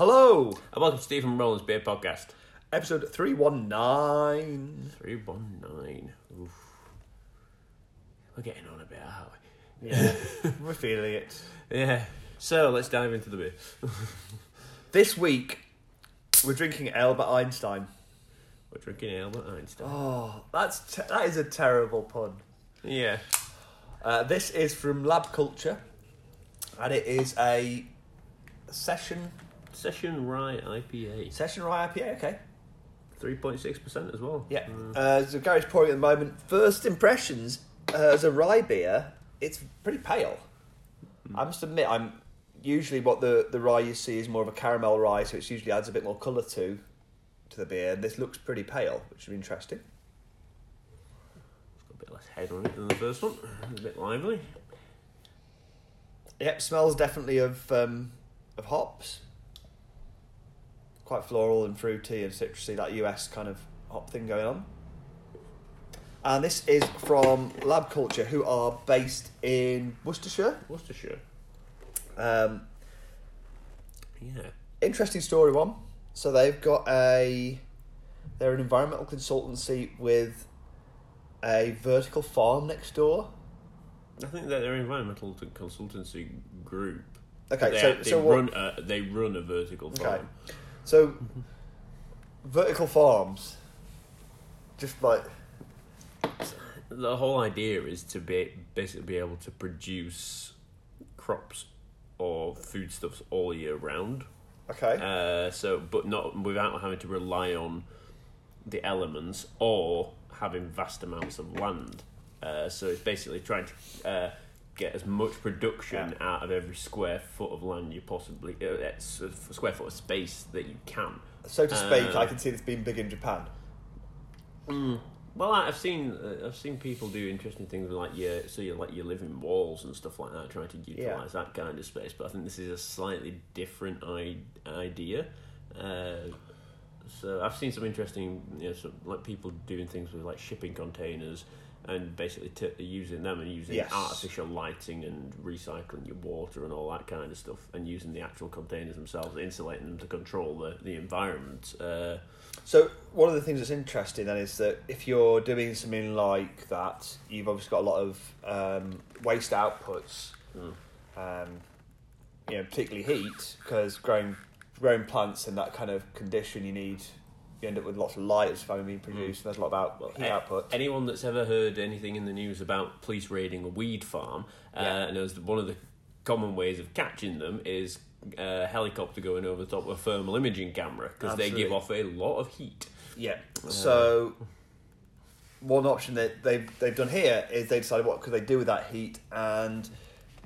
Hello! And welcome to Stephen Rollins' Beer Podcast. Episode 319. 319. Oof. We're getting on a bit, aren't we? Yeah, we're feeling it. Yeah. So, let's dive into the beer. This week, we're drinking Albert Einstein. We're drinking Albert Einstein. Oh, that is a terrible pun. Yeah. This is from Lab Culture, and it is a Session Rye IPA. Session Rye IPA, okay. 3.6% as well. Yeah. So Gary's pouring at the moment. First impressions, as a rye beer, it's pretty pale. I must admit, I'm usually what the rye you see is more of a caramel rye, so it usually adds a bit more colour to the beer. This looks pretty pale, which is interesting. It's got a bit less head on it than the first one. It's a bit lively. Yep, smells definitely of hops. Quite floral and fruity and citrusy, that US kind of hop thing going on. And this is from Lab Culture, who are based in Worcestershire. Yeah. Interesting story one. So they've got they're an environmental consultancy with a vertical farm next door. I think that they're an environmental consultancy group. Okay, they run a vertical farm. Okay. So, vertical farms, just like... The whole idea is to basically be able to produce crops or foodstuffs all year round. Okay. But not without having to rely on the elements or having vast amounts of land. So it's basically trying to... get as much production out of every square foot of land you possibly... square foot of space that you can. So to speak, I can see this being big in Japan. Well, I've seen people do interesting things like you live in walls and stuff like that, trying to utilise that kind of space, but I think this is a slightly different idea. So I've seen some interesting... like people doing things with like shipping containers... and basically using them and using artificial lighting and recycling your water and all that kind of stuff and using the actual containers themselves, insulating them to control the environment. So one of the things that's interesting then is that if you're doing something like that, you've obviously got a lot of waste outputs, particularly heat, because growing plants in that kind of condition you end up with lots of light as foam being produced. There's a lot about heat output. Anyone that's ever heard anything in the news about police raiding a weed farm knows that one of the common ways of catching them is a helicopter going over the top of a thermal imaging camera because they give off a lot of heat. Yeah. So one option that they've done here is they decided what could they do with that heat, and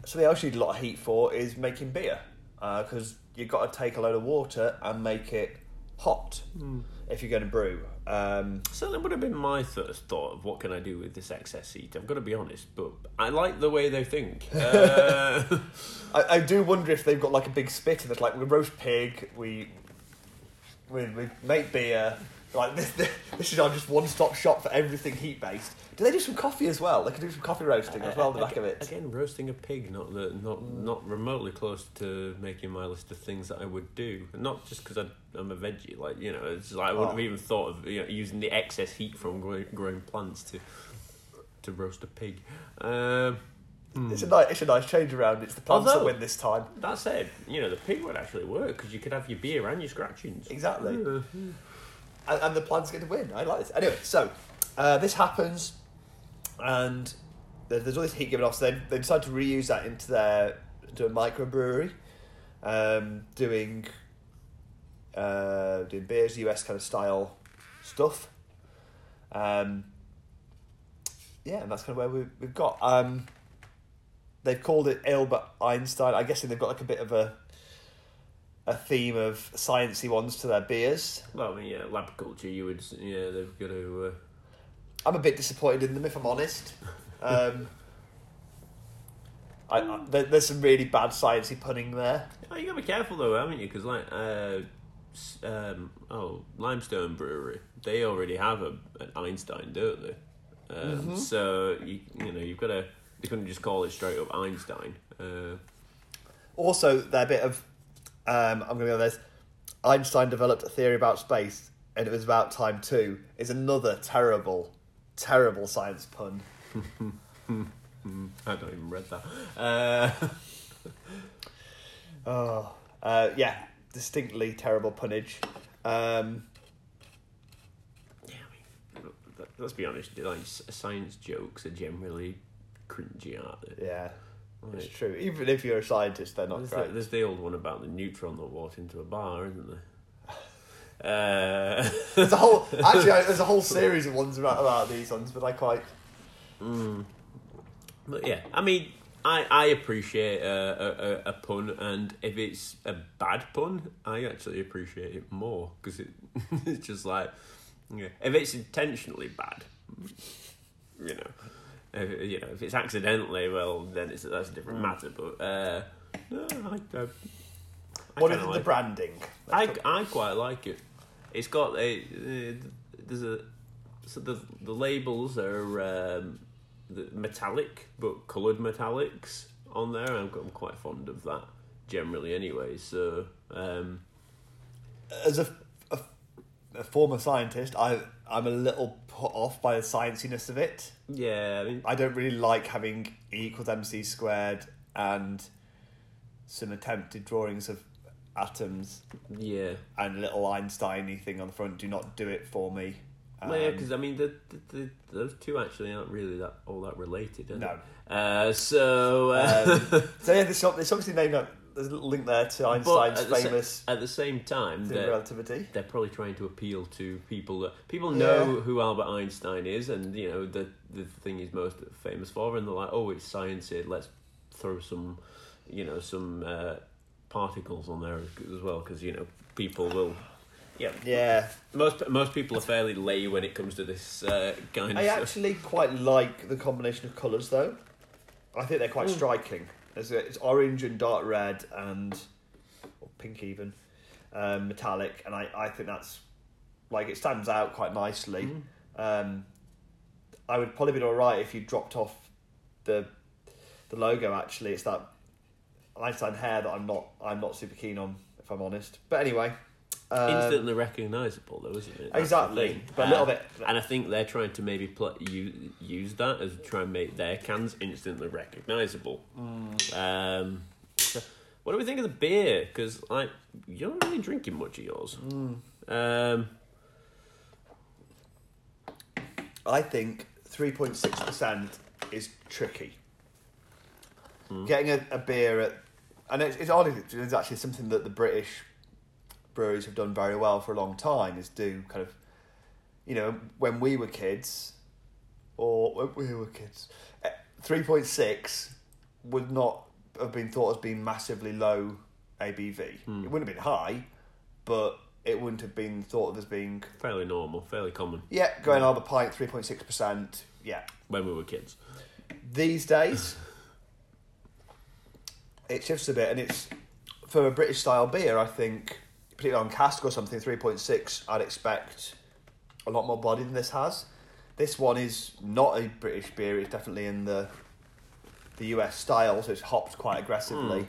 something else you need a lot of heat for is making beer because you've got to take a load of water and make it hot if you're going to brew. So that would have been my first thought of what can I do with this excess heat. I've got to be honest, but I like the way they think. I do wonder if they've got like a big spitter that's like, we roast pig, we make beer, like this is our just one-stop shop for everything heat-based. Do they do some coffee as well? They could do some coffee roasting as well on the back of it. Again, roasting a pig, not remotely close to making my list of things that I would do. And not just because I'm a veggie, it's like I wouldn't have even thought of using the excess heat from growing plants to roast a pig. It's a nice change around. It's the plants that win this time. That said, the pig would actually work because you could have your beer and your scratchings. Exactly. Mm-hmm. And the plants get to win. I like this. Anyway, so this happens. And there's all this heat given off, so they decide to reuse that into a microbrewery, doing beers, US kind of style stuff. And that's kind of where we've got. They've called it Albert Einstein. I guess they've got like a bit of a theme of sciencey ones to their beers. Well, Lab Culture. They've got to. I'm a bit disappointed in them, if I'm honest. There's some really bad sciencey punning there. Oh, you got to be careful though, haven't you? Because Limestone Brewery, they already have an Einstein, don't they? So you've got to. You couldn't just call it straight up Einstein. Also, they're a bit of. I'm going to go with this. Einstein developed a theory about space, and it was about time too, is another terrible science pun. I don't even read that. Yeah, distinctly terrible punnage. Let's be honest, like, science jokes are generally cringy, aren't they? Yeah, like, it's true. Even if you're a scientist, they're not great. There's the old one about the neutron that walked into a bar, isn't there? There's a whole series of ones about these ones, but I quite. But yeah, I mean, I appreciate a pun, and if it's a bad pun, I actually appreciate it more, because it's just like, yeah, if it's intentionally bad, you know, if it's accidentally, well, then that's a different matter. But no, I what is the branding? I quite like it. It's got the labels are metallic, but coloured metallics on there. I'm quite fond of that generally, anyway. So as a former scientist, I'm a little put off by the scienciness of it. Yeah, I mean, I don't really like having E=mc² and some attempted drawings of atoms. Yeah, and a little Einstein-y thing on the front. Do not do it for me. Well, yeah, because I mean, the those two actually aren't really all that related, are they? No. There's obviously named up. There's a little link there to Einstein's famous. At the same time, relativity. They're probably trying to appeal to people that know who Albert Einstein is, and you know the thing he's most famous for, and they're like, oh, it's science here. Let's throw some, particles on there as well, because people will. Yeah. Most people are fairly lay when it comes to this kind of stuff. I actually quite like the combination of colours, though. I think they're quite striking. It's orange and dark red and pink even, metallic, and I think that's, like, it stands out quite nicely. I would probably be all right if you dropped off the logo. Actually, it's that Einstein hair that I'm not super keen on, if I'm honest. But anyway. Instantly recognisable, though, isn't it? That's exactly, but a little bit. And I think they're trying to maybe use that as try and make their cans instantly recognisable. So what do we think of the beer? Because you're not really drinking much of yours. I think 3.6% is tricky. Getting a beer at, and it's odd. It's actually something that the British breweries have done very well for a long time, is do kind of, when we were kids, 3.6 would not have been thought as being massively low ABV. It wouldn't have been high, but it wouldn't have been thought of as being fairly normal, fairly common. Yeah, going on a pint, 3.6%. Yeah, when we were kids. These days, it shifts a bit, and it's for a British style beer, I think. Particularly on cask or something, 3.6, I'd expect a lot more body than this has. This one is not a British beer, it's definitely in the US style, so it's hopped quite aggressively.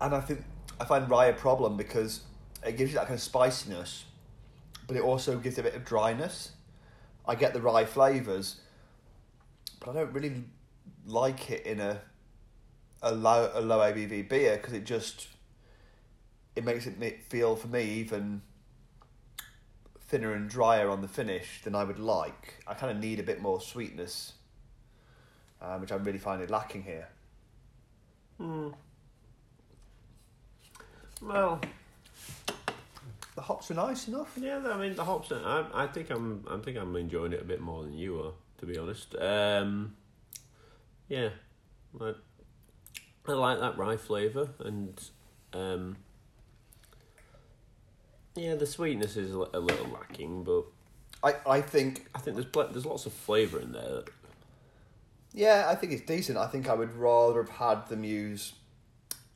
And I find rye a problem because it gives you that kind of spiciness, but it also gives it a bit of dryness. I get the rye flavours, but I don't really like it in a low ABV beer, because it makes it feel for me even thinner and drier on the finish than I would like. I kind of need a bit more sweetness, which I'm really finding lacking here. Well, the hops are nice enough. Yeah, I mean the hops. I think I'm enjoying it a bit more than you are, to be honest. Yeah, I like that rye flavour, and the sweetness is a little lacking, but I think there's lots of flavour in there. Yeah, I think it's decent. I think I would rather have had them use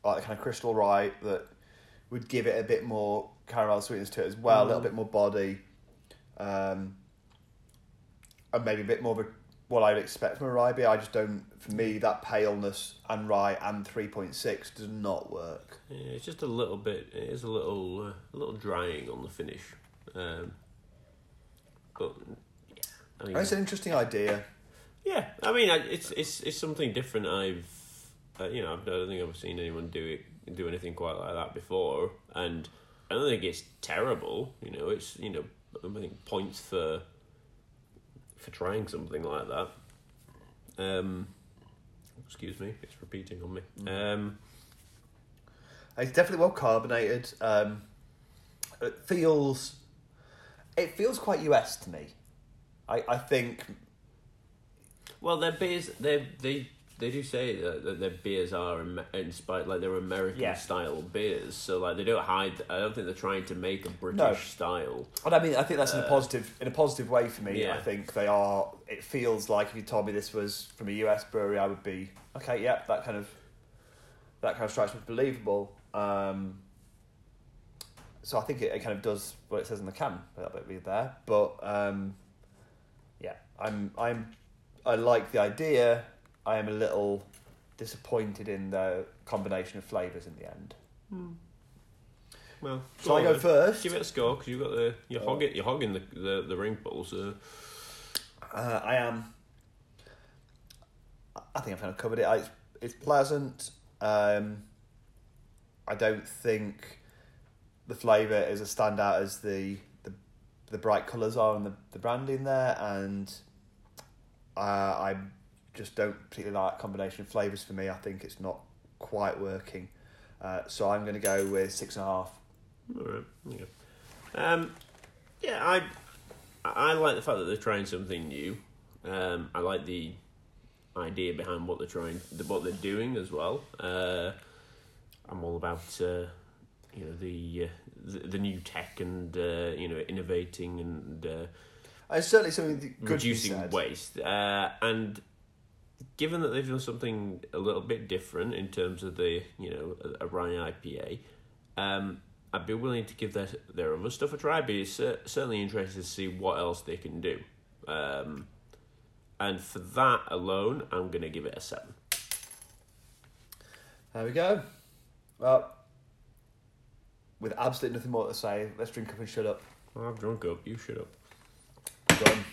the kind of crystal rye that would give it a bit more caramel sweetness to it as well, a little bit more body, and maybe a bit more of what I would expect from a rye beer. I just don't, for me, that paleness and rye and 3.6 does not work. Yeah, it's just a little bit, it is a little drying on the finish. But, yeah. I mean, it's an interesting idea. Yeah, I mean, it's something different. You know, I don't think I've seen anyone do anything quite like that before, and I don't think it's terrible. You know, it's, you know, I think points for trying something like that. Excuse me, it's repeating on me. It's definitely well carbonated. It feels quite US to me. I think. Well, their beers, they do say that their beers are inspired, like they're American style beers. So like they don't hide. I don't think they're trying to make a British style. And I mean, I think that's in a positive way for me. Yeah. I think they are. It feels like if you told me this was from a US brewery, I would be okay. Yep, yeah, that kind of strikes me as believable. So I think it kind of does what it says in the can a little bit there. But yeah, I like the idea. I am a little disappointed in the combination of flavours in the end. Well, so I go first. Give it a score because you've got you're hogging the ring ball. So I am. I think I've kind of covered it. It's pleasant. I don't think the flavour is as standout as the bright colours are and the branding there, and I just don't particularly like that combination of flavours for me. I think it's not quite working. So I'm going to go with 6.5. All right. Okay. I like the fact that they're trying something new. I like the idea behind what they're doing as well. I'm all about you know the new tech and you know innovating and it's certainly something good reducing waste and. Given that they've done something a little bit different in terms of the, you know, a rye IPA, I'd be willing to give their other stuff a try, but it's certainly interesting to see what else they can do. And for that alone, I'm going to give it a 7. There we go. Well, with absolutely nothing more to say, let's drink up and shut up. Well, I've drunk up, you shut up. Done.